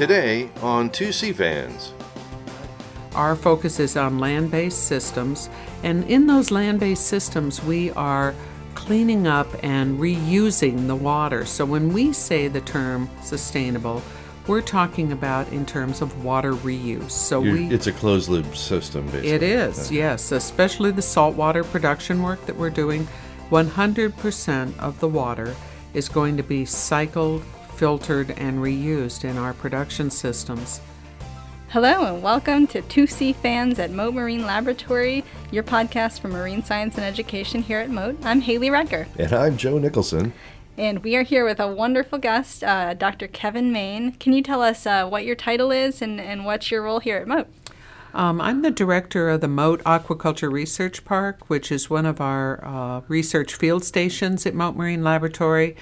Today on 2C Fans. Our focus is on land-based systems, and in those land-based systems we are cleaning up and reusing the water. So when we say the term sustainable, we're talking about in terms of water reuse. So it's a closed-loop system, basically. It is, okay. Yes, especially the saltwater production work that we're doing. 100% of the water is going to be cycled, filtered, and reused in our production systems. Hello and welcome to 2C Fans at Mote Marine Laboratory, your podcast for marine science and education here at Mote. I'm Haley Rutger. And I'm Joe Nicholson. And we are here with a wonderful guest, Dr. Kevin Main. Can you tell us what your title is and what's your role here at Mote? I'm the director of the Mote Aquaculture Research Park, which is one of our research field stations at Mote Marine Laboratory,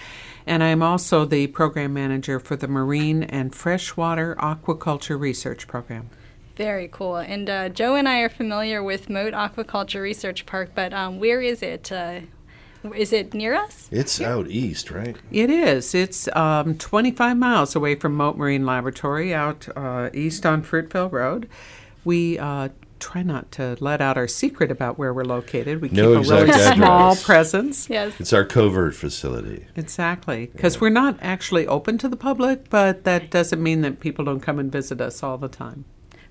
and I'm also the program manager for the Marine and Freshwater Aquaculture Research Program. Very cool. And Joe and I are familiar with Mote Aquaculture Research Park, but where is it? Is it near us? It's out east, right? It is. It's 25 miles away from Mote Marine Laboratory, out east on Fruitvale Road. We try not to let out our secret about where we're located. We keep a really small presence. Yes. It's our covert facility. Exactly. Because we're not actually open to the public, but that doesn't mean that people don't come and visit us all the time.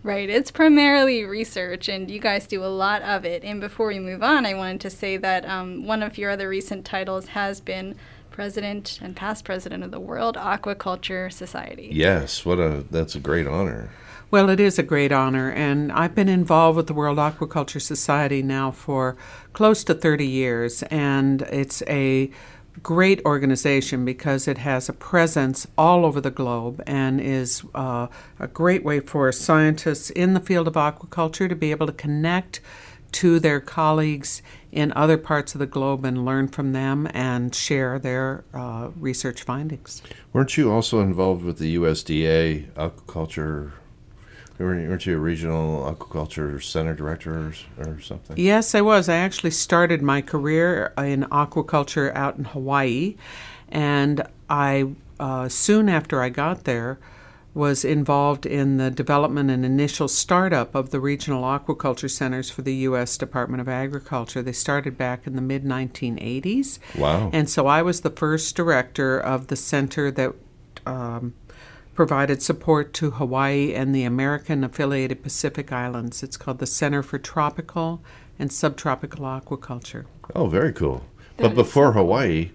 Right. It's primarily research, and you guys do a lot of it. And before we move on, I wanted to say that one of your other recent titles has been President and past president of the World Aquaculture Society. Yes. That's a great honor. Well, it is a great honor, and I've been involved with the World Aquaculture Society now for close to 30 years, and it's a great organization because it has a presence all over the globe and is a great way for scientists in the field of aquaculture to be able to connect to their colleagues in other parts of the globe and learn from them and share their research findings. Weren't you also involved with the USDA aquaculture? Weren't you a regional aquaculture center director or something? Yes, I was. I actually started my career in aquaculture out in Hawaii, and I, soon after I got there, was involved in the development and initial startup of the regional aquaculture centers for the U.S. Department of Agriculture. They started back in the mid-1980s. Wow. And so I was the first director of the center that provided support to Hawaii and the American-affiliated Pacific Islands. It's called the Center for Tropical and Subtropical Aquaculture. Oh, very cool. But before Hawaii,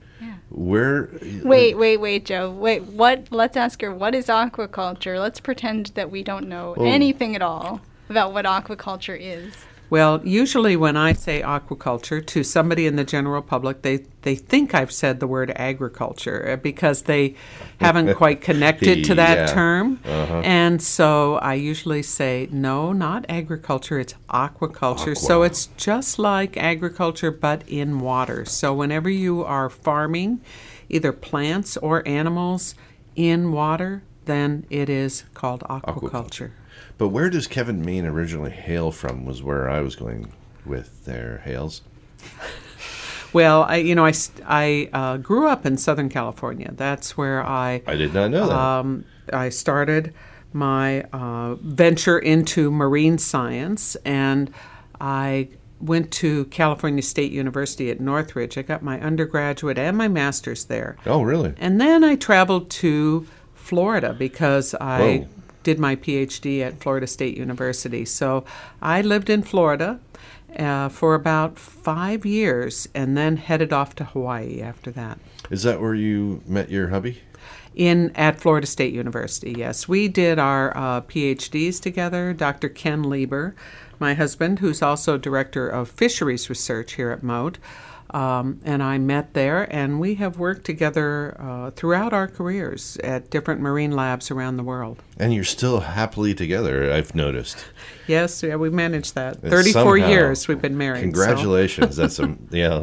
where... Wait, Joe. Wait, what? Let's ask her, what is aquaculture? Let's pretend that we don't know anything at all about what aquaculture is. Well, usually when I say aquaculture to somebody in the general public, they think I've said the word agriculture because they haven't quite connected to that term. Uh-huh. And so I usually say, no, not agriculture, it's aquaculture. Aqua. So it's just like agriculture but in water. So whenever you are farming either plants or animals in water, then it is called aquaculture. But where does Kevin Main originally hail from was where I was going with their hails. Well, I grew up in Southern California. That's where I did not know that. I started my venture into marine science, and I went to California State University at Northridge. I got my undergraduate and my master's there. Oh, really? And then I traveled to Florida because I... Whoa. Did my PhD at Florida State University. So I lived in Florida for about 5 years and then headed off to Hawaii after that. Is that where you met your hubby? At Florida State University, yes. We did our PhDs together. Dr. Ken Lieber, my husband, who's also Director of Fisheries Research here at Mote, and I met there, and we have worked together throughout our careers at different marine labs around the world. And you're still happily together, I've noticed. Yes, we managed that. 34 years we've been married. Congratulations! So.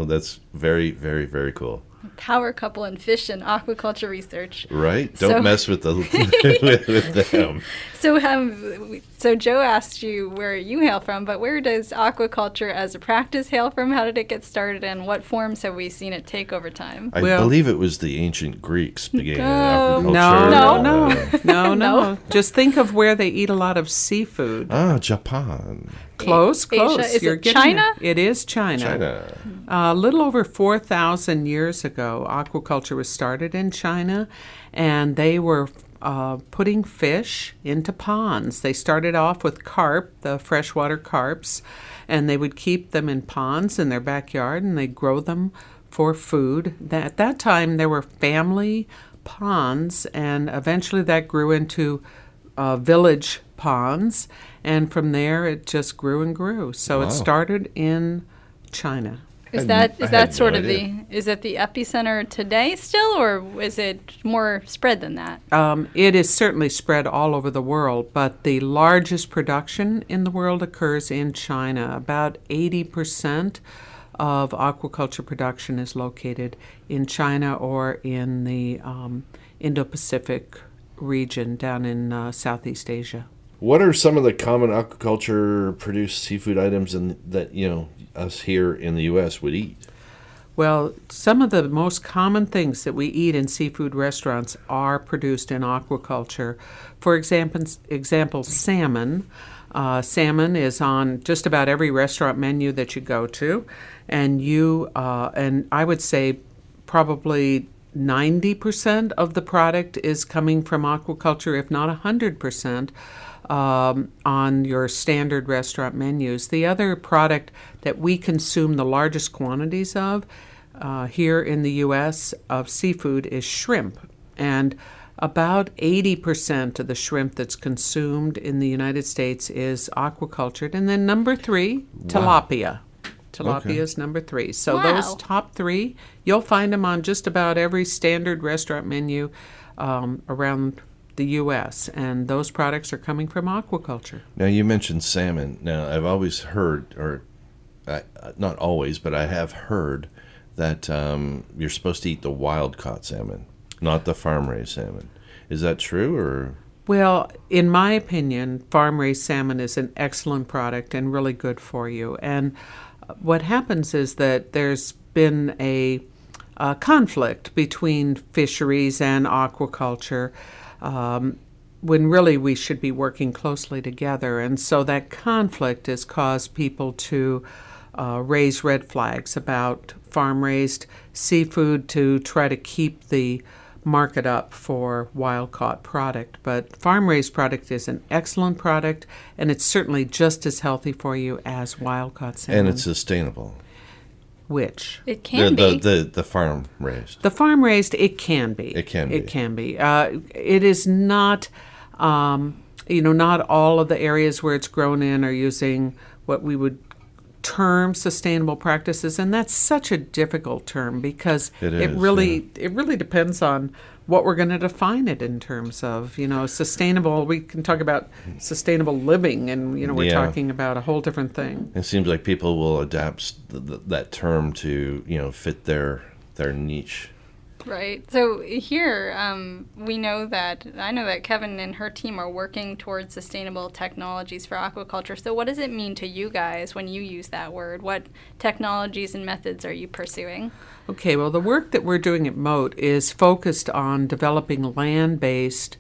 That's very, very, very cool. power couple in fish and aquaculture research. Right. Don't mess with the with them. So Joe asked you where you hail from, but where does aquaculture as a practice hail from? How did it get started, and what forms have we seen it take over time? I believe it was the ancient Greeks began aquaculture. No. Just think of where they eat a lot of seafood. Japan. Close. Asia. Is it China? It is China. A little over 4,000 years ago, aquaculture was started in China, and they were putting fish into ponds. They started off with carp, the freshwater carps, and they would keep them in ponds in their backyard, and they'd grow them for food. At that time, there were family ponds, and eventually that grew into village ponds, and from there it just grew and grew. So it started in China. Is it the epicenter today still, or is it more spread than that? It is certainly spread all over the world, but the largest production in the world occurs in China. About 80% of aquaculture production is located in China or in the Indo-Pacific region down in Southeast Asia. What are some of the common aquaculture-produced seafood items that us here in the U.S. would eat? Well, some of the most common things that we eat in seafood restaurants are produced in aquaculture. For example, salmon. Salmon is on just about every restaurant menu that you go to, and and I would say probably 90% of the product is coming from aquaculture, if not 100%. On your standard restaurant menus. The other product that we consume the largest quantities of here in the U.S. of seafood is shrimp. And about 80% of the shrimp that's consumed in the United States is aquacultured. And then number 3, tilapia. Tilapia is number 3. So those top 3, you'll find them on just about every standard restaurant menu around the U.S., and those products are coming from aquaculture. Now, you mentioned salmon. Now, I've always heard, or not always, but I have heard that you're supposed to eat the wild-caught salmon, not the farm-raised salmon. Is that true, or...? Well, in my opinion, farm-raised salmon is an excellent product and really good for you. And what happens is that there's been a conflict between fisheries and aquaculture, when really we should be working closely together. And so that conflict has caused people to raise red flags about farm-raised seafood to try to keep the market up for wild-caught product. But farm-raised product is an excellent product, and it's certainly just as healthy for you as wild-caught salmon. And it's sustainable. Which? It can be. The farm-raised. The farm-raised, it can be. It is not, not all of the areas where it's grown in are using what we would term sustainable practices, and that's such a difficult term because it really depends on what we're going to define it in terms of, sustainable. We can talk about sustainable living, and, we're talking about a whole different thing. It seems like people will adapt that term to, fit their niche. Right. So here, I know that Kevin and her team are working towards sustainable technologies for aquaculture. So what does it mean to you guys when you use that word? What technologies and methods are you pursuing? Okay. Well, the work that we're doing at Mote is focused on developing land-based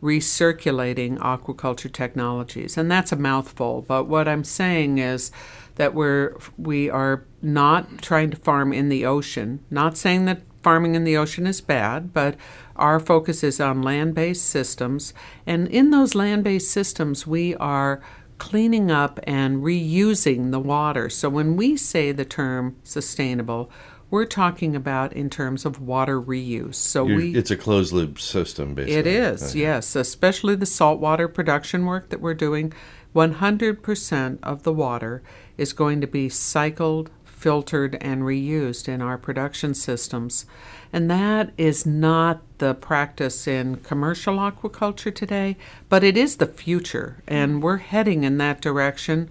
recirculating aquaculture technologies. And that's a mouthful, but what I'm saying is that we are not trying to farm in the ocean, not saying that farming in the ocean is bad, but our focus is on land-based systems. And in those land-based systems, we are cleaning up and reusing the water. So when we say the term sustainable, we're talking about in terms of water reuse. So it's a closed-loop system, basically. It is, yes, especially the saltwater production work that we're doing. 100% of the water is going to be cycled, filtered, and reused in our production systems. And that is not the practice in commercial aquaculture today, but it is the future, and we're heading in that direction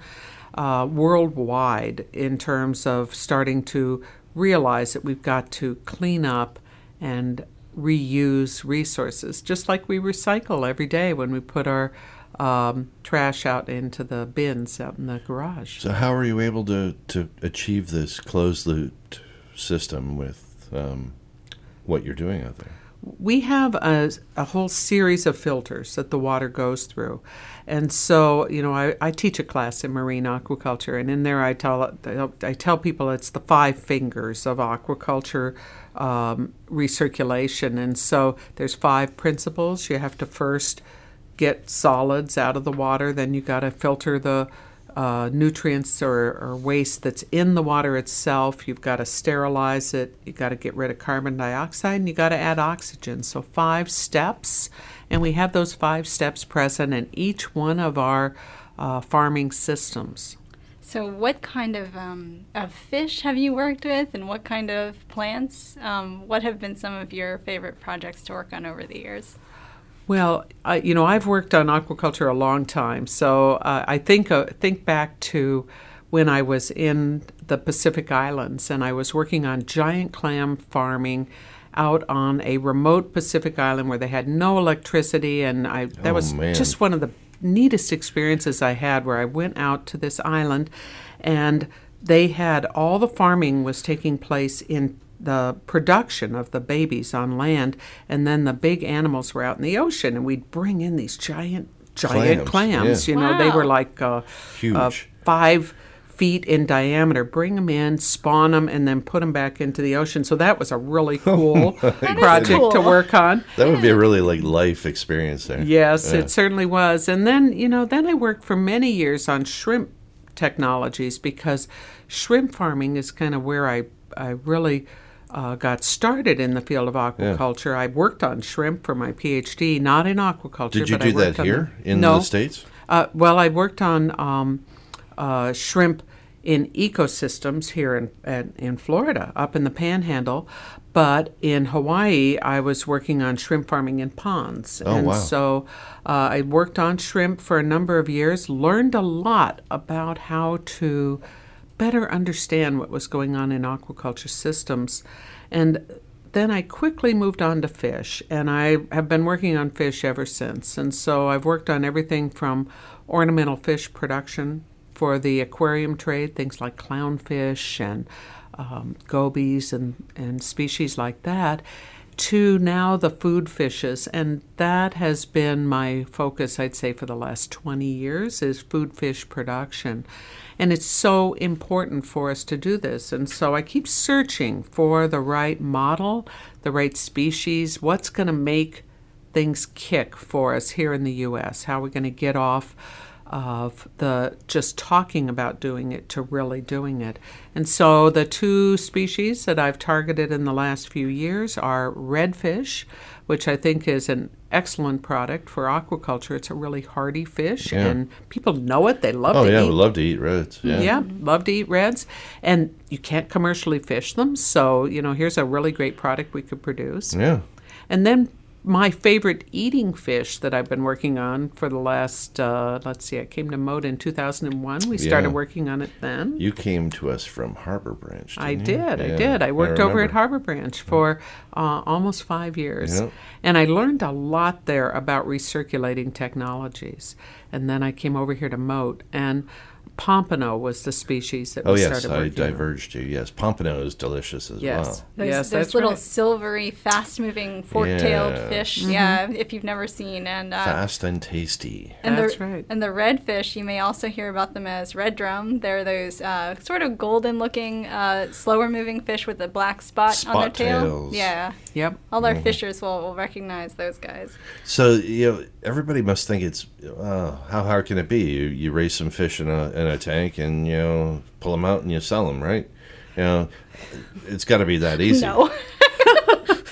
worldwide in terms of starting to realize that we've got to clean up and reuse resources, just like we recycle every day when we put our trash out into the bins out in the garage. So how are you able to achieve this closed-loop system with what you're doing out there? We have a whole series of filters that the water goes through. And so, you know, I teach a class in marine aquaculture, and in there I tell people it's the 5 fingers of aquaculture recirculation. And so there's 5 principles. You have to first get solids out of the water, then you got to filter the nutrients or waste that's in the water itself. You've got to sterilize it. You've got to get rid of carbon dioxide, and you got to add oxygen. So 5 steps, and we have those 5 steps present in each one of our farming systems. So what kind of fish have you worked with, and what kind of plants? What have been some of your favorite projects to work on over the years? Well, you know, I've worked on aquaculture a long time, so I think back to when I was in the Pacific Islands, and I was working on giant clam farming out on a remote Pacific island where they had no electricity, and that was just one of the neatest experiences I had, where I went out to this island, and they had all the farming was taking place in the production of the babies on land, and then the big animals were out in the ocean, and we'd bring in these giant clams. Yeah. You know, they were like huge. 5 feet in diameter. Bring them in, spawn them, and then put them back into the ocean. So that was a really cool project to work on. That would be a really like life experience there. Yes, yeah. It certainly was. And then, you know, then I worked for many years on shrimp technologies, because shrimp farming is kind of where I really got started in the field of aquaculture. Yeah. I worked on shrimp for my PhD, not in aquaculture. Did you do that here in the States? Well, I worked on shrimp in ecosystems here in Florida, up in the Panhandle. But in Hawaii, I was working on shrimp farming in ponds. Oh, and wow. So I worked on shrimp for a number of years, learned a lot about how to better understand what was going on in aquaculture systems. And then I quickly moved on to fish, and I have been working on fish ever since. And so I've worked on everything from ornamental fish production for the aquarium trade, things like clownfish and gobies and species like that, to now the food fishes. And that has been my focus, I'd say, for the last 20 years, is food fish production. And it's so important for us to do this. And so I keep searching for the right model, the right species, what's going to make things kick for us here in the U.S., how we're going to get off of the just talking about doing it to really doing it. And so the 2 species that I've targeted in the last few years are redfish, which I think is an excellent product for aquaculture. It's a really hardy fish, yeah, and people know it. They love to eat. Oh, yeah, we love to eat reds. Yeah. Yeah, love to eat reds. And you can't commercially fish them, so, you know, here's a really great product we could produce. Yeah. And then my favorite eating fish that I've been working on for the last, I came to Mote in 2001. We started working on it then. You came to us from Harbor Branch, didn't you? I did. I worked over at Harbor Branch for almost 5 years. Yep. And I learned a lot there about recirculating technologies. And then I came over here to Mote, and pompano was the species that we started working on. Oh, yes, I diverged you. Yes, pompano is delicious as well. Those little silvery, fast-moving, fork-tailed fish. Mm-hmm. Yeah, if you've never seen. And fast and tasty. And and the redfish, you may also hear about them as red drum. They're those sort of golden-looking, slower-moving fish with a black spot on their tail. Tails. Yeah. Yep. All our fishers will recognize those guys. So, you know, everybody must think it's, how hard can it be? You raise some fish in a tank, and you know, pull them out and you sell them, right? You know, it's got to be that easy. No.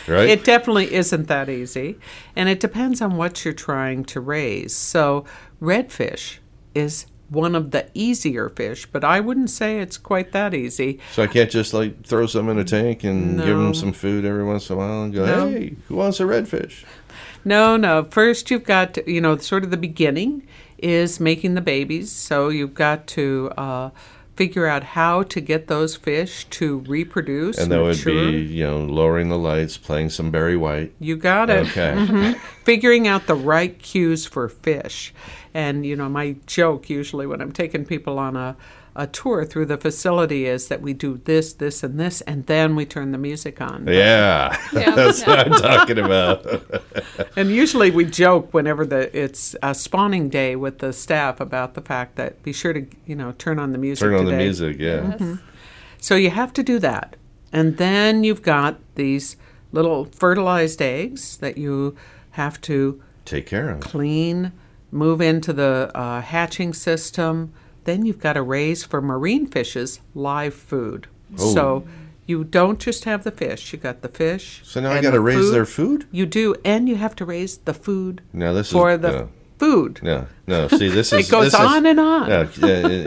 Right? It definitely isn't that easy, and it depends on what you're trying to raise. So redfish is one of the easier fish, but I wouldn't say it's quite that easy. So I can't just like throw some in a tank and give them some food every once in a while and go, hey, who wants a redfish? No. First you've got to, you know, sort of the beginning is making the babies. So you've got to figure out how to get those fish to reproduce, and that would be, you know, lowering the lights, playing some Barry White. You got it. Okay. Mm-hmm. Figuring out the right cues for fish. And, you know, my joke usually when I'm taking people on a tour through the facility is that we do this, this, and this, and then we turn the music on. Yeah, yeah. That's what I'm talking about. And usually we joke whenever it's a spawning day with the staff about the fact that be sure to, you know, turn on the music today. Turn on the music, yeah. Mm-hmm. So you have to do that. And then you've got these little fertilized eggs that you have to take care of, clean, move into the hatching system. Then you've got to raise for marine fishes live food. Oh. So you don't just have the fish. You got the fish. So now I got to raise their food? You do, and you have to raise the food food. No. See, this is... It goes on and on. No,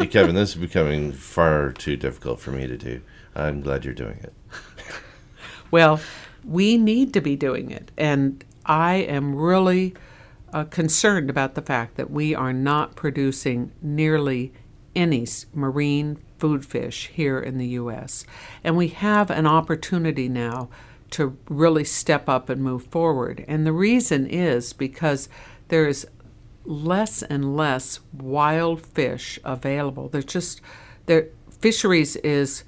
Kevin, this is becoming far too difficult for me to do. I'm glad you're doing it. Well, we need to be doing it, and I am really concerned about the fact that we are not producing nearly any marine food fish here in the U.S. And we have an opportunity now to really step up and move forward. And the reason is because there is less and less wild fish available. There's just, fisheries is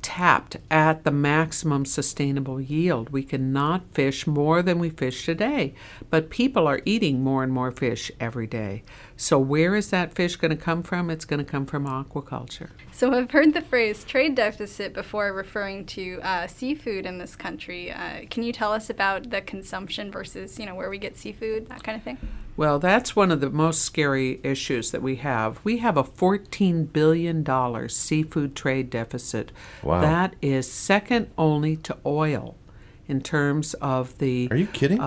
tapped at the maximum sustainable yield. We cannot fish more than we fish today, but people are eating more and more fish every day. So where is that fish going to come from? It's going to come from aquaculture. So I've heard the phrase trade deficit before, referring to seafood in this country. Can you tell us about the consumption versus, you know, where we get seafood, that kind of thing? Well, that's one of the most scary issues that we have. We have a $14 billion seafood trade deficit. Wow. That is second only to oil in terms of the... Are you kidding?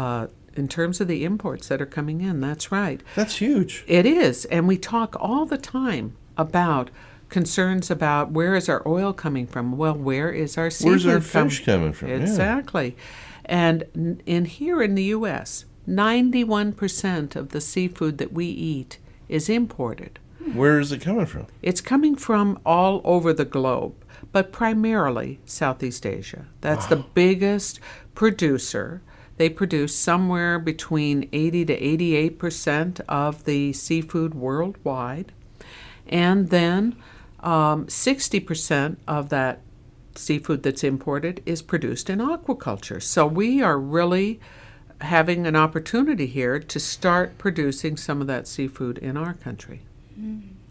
In terms of the imports that are coming in. That's right. That's huge. It is. And we talk all the time about concerns about where is our oil coming from? Well, where is our seafood coming from? Where's our fish coming from? Exactly. Yeah. And here in the U.S., 91% of the seafood that we eat is imported. Where is it coming from? It's coming from all over the globe, but primarily Southeast Asia. That's the biggest producer. They produce somewhere between 80 to 88% of the seafood worldwide. And then 60% of that seafood that's imported is produced in aquaculture. So we are really having an opportunity here to start producing some of that seafood in our country.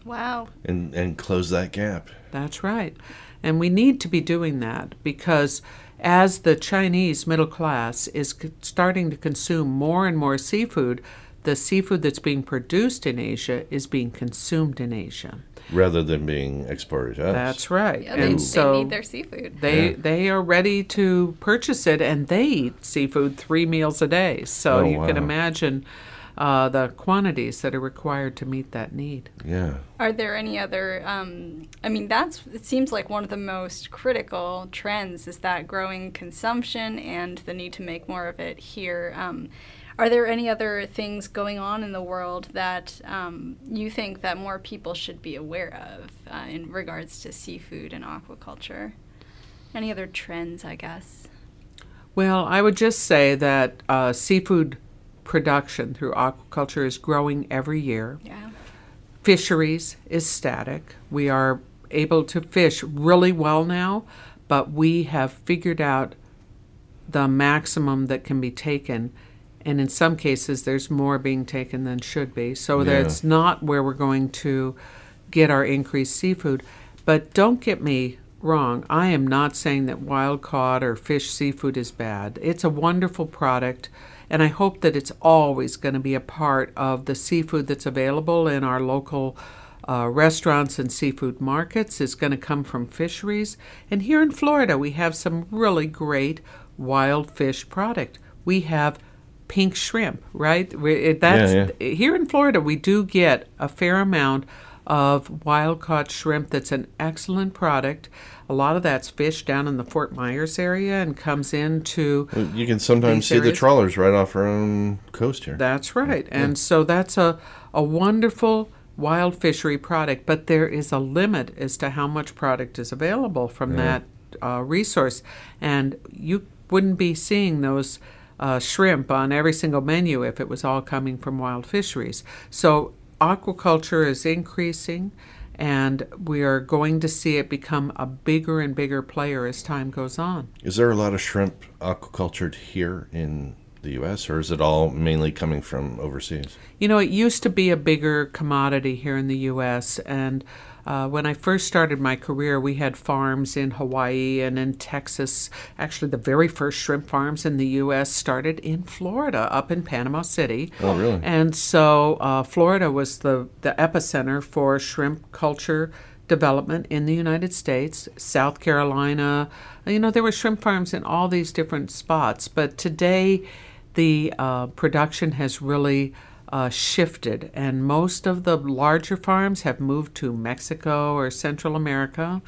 Wow. And close that gap. That's right. And we need to be doing that because as the Chinese middle class is starting to consume more and more seafood, the seafood that's being produced in Asia is being consumed in Asia, rather than being exported to us. That's right. Yeah, and so they need their seafood. They are ready to purchase it, and they eat seafood 3 meals a day. So you can imagine the quantities that are required to meet that need. Yeah. Are there any other, it seems like one of the most critical trends is that growing consumption and the need to make more of it here. Are there any other things going on in the world that you think that more people should be aware of in regards to seafood and aquaculture? Any other trends, I guess? Well, I would just say that seafood production through aquaculture is growing every year. Yeah. Fisheries is static. We are able to fish really well now, but we have figured out the maximum that can be taken. And in some cases, there's more being taken than should be. So that's not where we're going to get our increased seafood. But don't get me wrong. I am not saying that wild caught or fish seafood is bad. It's a wonderful product. And I hope that it's always going to be a part of the seafood that's available in our local restaurants and seafood markets. It's going to come from fisheries. And here in Florida, we have some really great wild fish product. We have pink shrimp, right? Here in Florida, we do get a fair amount of wild-caught shrimp that's an excellent product. A lot of that's fished down in the Fort Myers area and comes into... You can sometimes see the trawlers right off our own coast here. That's right. Yeah. And so that's a wonderful wild fishery product, but there is a limit as to how much product is available from that resource. And you wouldn't be seeing those shrimp on every single menu if it was all coming from wild fisheries. So aquaculture is increasing, and we are going to see it become a bigger and bigger player as time goes on. Is there a lot of shrimp aquacultured here in the U.S., or is it all mainly coming from overseas? You know, it used to be a bigger commodity here in the U.S., and when I first started my career, we had farms in Hawaii and in Texas. Actually, the very first shrimp farms in the U.S. started in Florida, up in Panama City. Oh, really? And so Florida was the epicenter for shrimp culture development in the United States, South Carolina. You know, there were shrimp farms in all these different spots. But today, the production has really shifted, and most of the larger farms have moved to Mexico or Central America.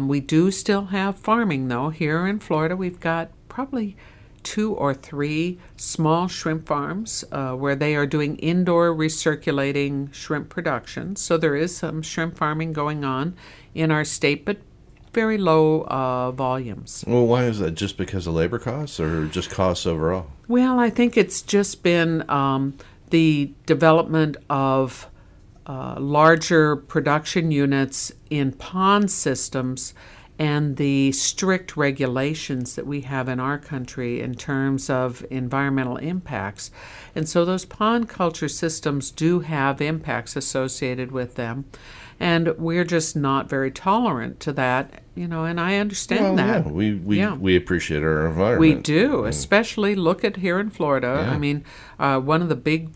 We do still have farming, though. Here in Florida, we've got probably 2 or 3 small shrimp farms where they are doing indoor recirculating shrimp production. So there is some shrimp farming going on in our state, but very low volumes. Well, why is that? Just because of labor costs, or just costs overall? Well, I think it's just been the development of larger production units in pond systems and the strict regulations that we have in our country in terms of environmental impacts. And so those pond culture systems do have impacts associated with them. And we're just not very tolerant to that, you know, and I understand that. Yeah, we appreciate our environment. We do, especially look at here in Florida. Yeah. I mean, one of the big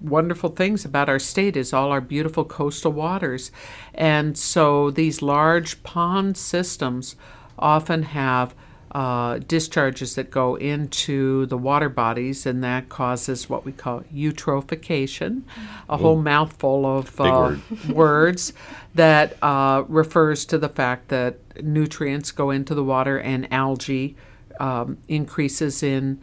wonderful things about our state is all our beautiful coastal waters. And so these large pond systems often have discharges that go into the water bodies, and that causes what we call eutrophication, a whole mouthful of words that refers to the fact that nutrients go into the water and algae increases in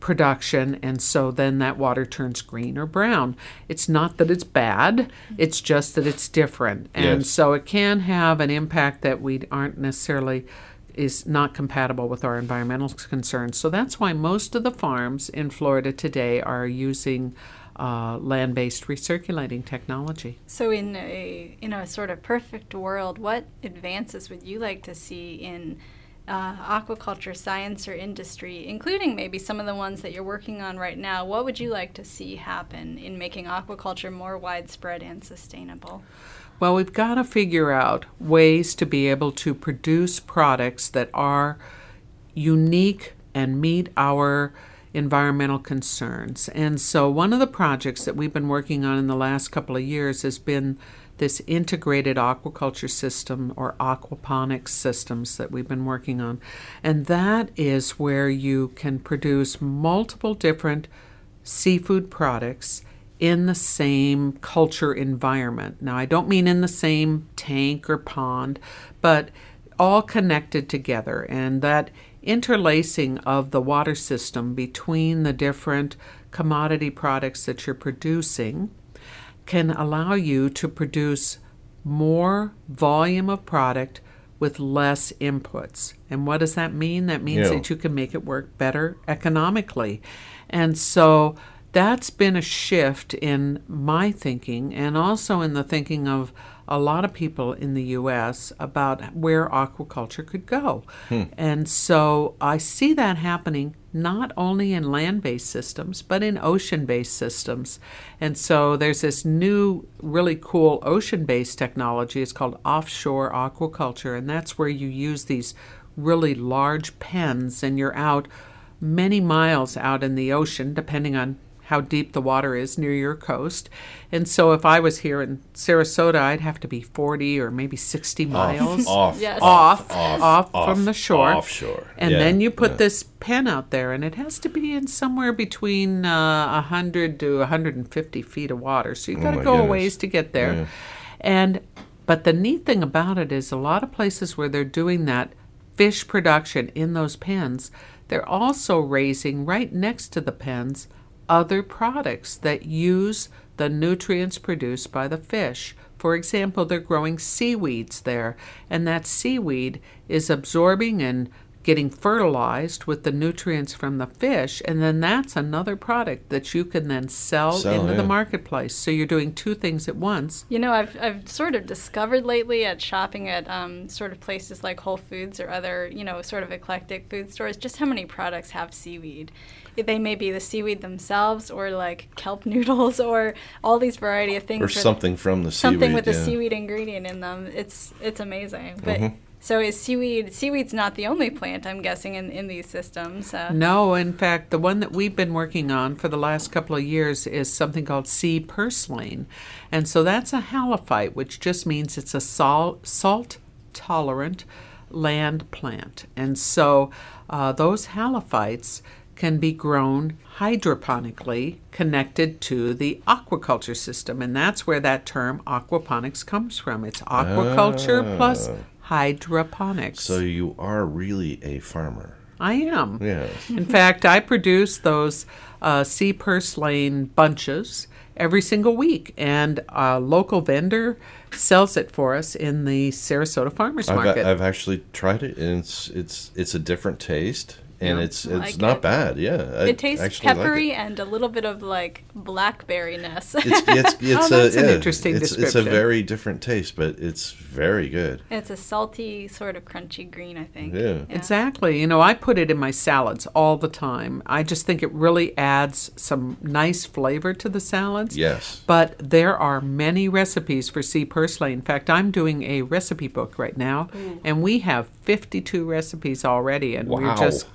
production, and so then that water turns green or brown. It's not that it's bad, it's just that it's different. And so it can have an impact that we aren't necessarily is not compatible with our environmental concerns. So that's why most of the farms in Florida today are using land-based recirculating technology. So in a sort of perfect world, what advances would you like to see in aquaculture science or industry, including maybe some of the ones that you're working on right now? What would you like to see happen in making aquaculture more widespread and sustainable? Well, we've got to figure out ways to be able to produce products that are unique and meet our environmental concerns. And so one of the projects that we've been working on in the last couple of years has been this integrated aquaculture system, or aquaponics systems that we've been working on. And that is where you can produce multiple different seafood products in the same culture environment. Now, I don't mean in the same tank or pond, but all connected together. And that interlacing of the water system between the different commodity products that you're producing can allow you to produce more volume of product with less inputs. And what does that mean? That means that you can make it work better economically. And so that's been a shift in my thinking, and also in the thinking of a lot of people in the U.S. about where aquaculture could go. And so I see that happening not only in land-based systems, but in ocean-based systems. And so there's this new, really cool ocean-based technology. It's called offshore aquaculture, and that's where you use these really large pens, and you're out many miles out in the ocean, depending on how deep the water is near your coast. And so if I was here in Sarasota, I'd have to be 40 or maybe 60 miles off from the shore. Offshore. And then you put this pen out there, and it has to be in somewhere between 100 to 150 feet of water. So you've got to go a ways to get there. Yeah. But the neat thing about it is a lot of places where they're doing that fish production in those pens, they're also raising right next to the pens other products that use the nutrients produced by the fish. For example, they're growing seaweeds there, and that seaweed is absorbing and getting fertilized with the nutrients from the fish, and then that's another product that you can then sell into the marketplace. So you're doing two things at once. You know, I've sort of discovered lately at shopping at sort of places like Whole Foods or other, you know, sort of eclectic food stores, just how many products have seaweed. They may be the seaweed themselves or like kelp noodles or all these variety of things. Or something from the seaweed. Something with a seaweed ingredient in them. It's amazing. But so is seaweed's not the only plant, I'm guessing, in these systems. No, in fact, the one that we've been working on for the last couple of years is something called sea purslane. And so that's a halophyte, which just means it's a salt-tolerant land plant. And so those halophytes can be grown hydroponically connected to the aquaculture system. And that's where that term aquaponics comes from. It's aquaculture plus hydroponics. So you are really a farmer. I am. Yeah. In fact, I produce those sea purslane bunches every single week, and a local vendor sells it for us in the Sarasota Farmers Market. I've actually tried it, and it's a different taste. And it's not bad, It tastes peppery and a little bit of like blackberry-ness. That's an interesting description. It's a very different taste, but it's very good. It's a salty, sort of crunchy green, I think. Yeah. Exactly. You know, I put it in my salads all the time. I just think it really adds some nice flavor to the salads. Yes. But there are many recipes for sea purslane. In fact, I'm doing a recipe book right now, and we have 52 recipes already, and we're just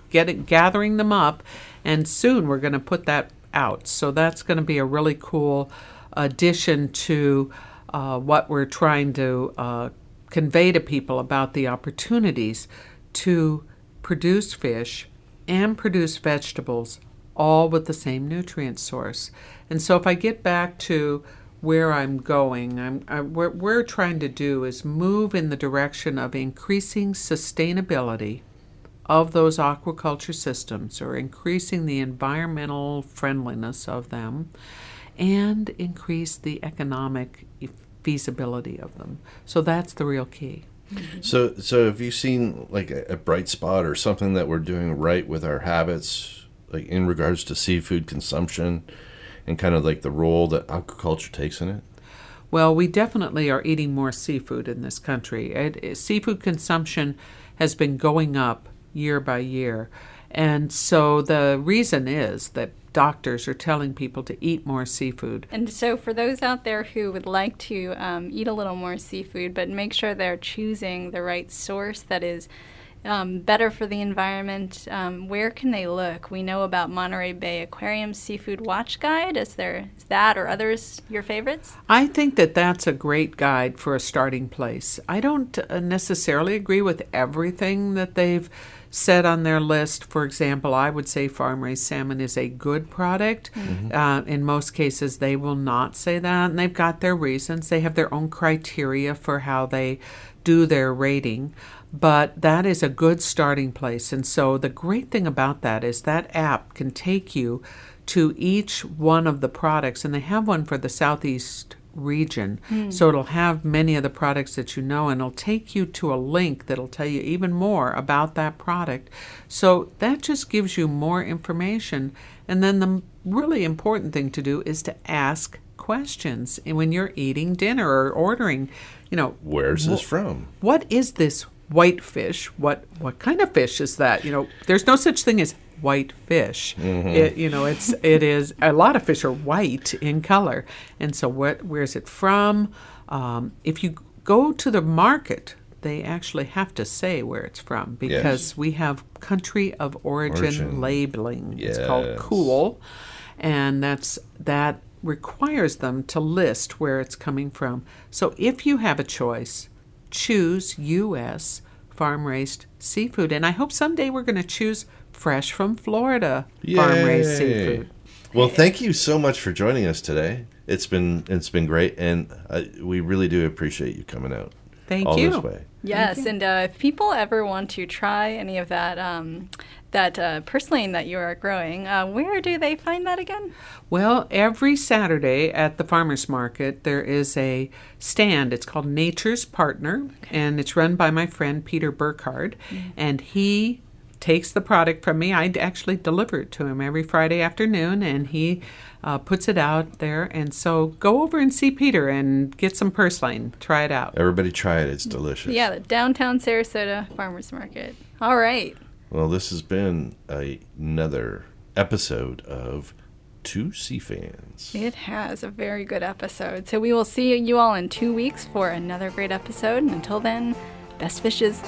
gathering them up, and soon we're going to put that out. So that's going to be a really cool addition to what we're trying to convey to people about the opportunities to produce fish and produce vegetables, all with the same nutrient source. And so if I get back to where I'm going, what we're trying to do is move in the direction of increasing sustainability of those aquaculture systems, or increasing the environmental friendliness of them, and increase the economic feasibility of them. So that's the real key. So have you seen like a bright spot or something that we're doing right with our habits, like in regards to seafood consumption and kind of like the role that aquaculture takes in it? Well, we definitely are eating more seafood in this country. Seafood consumption has been going up year by year. And so the reason is that doctors are telling people to eat more seafood. And so for those out there who would like to eat a little more seafood, but make sure they're choosing the right source that is better for the environment, where can they look? We know about Monterey Bay Aquarium's Seafood Watch Guide. Is that or others your favorites? I think that that's a great guide for a starting place. I don't necessarily agree with everything that they've said on their list. For example, I would say farm-raised salmon is a good product. Mm-hmm. In most cases, they will not say that, and they've got their reasons. They have their own criteria for how they do their rating, but that is a good starting place. And so the great thing about that is that app can take you to each one of the products, and they have one for the Southeast region. So it'll have many of the products that you know, and it'll take you to a link that'll tell you even more about that product. So that just gives you more information. And then the really important thing to do is to ask questions. And when you're eating dinner or ordering, you know, where's this from? What is this white fish? What kind of fish is that? You know, there's no such thing as white fish. Mm-hmm. It is a lot of fish are white in color, and so where's it from? If you go to the market, they actually have to say where it's from, because we have country of origin. Labeling. Yes. It's called COOL, and that requires them to list where it's coming from. So if you have a choice, choose U.S. farm-raised seafood, and I hope someday we're going to choose fresh from Florida farm-raised seafood. Well, thank you so much for joining us today. It's been great, and we really do appreciate you coming out. Thank you. All this way. Yes, and if people ever want to try any of that purslane that you are growing, where do they find that again? Well, every Saturday at the farmers market there is a stand. It's called Nature's Partner, and it's run by my friend Peter Burkhard, and he takes the product from me. I actually deliver it to him every Friday afternoon, and he puts it out there. And so go over and see Peter and get some purslane. Try it out. Everybody try it. It's delicious. Yeah, the downtown Sarasota Farmers Market. All right. Well, this has been another episode of Two Sea Fans. It has a very good episode. So we will see you all in 2 weeks for another great episode. And until then, best fishes.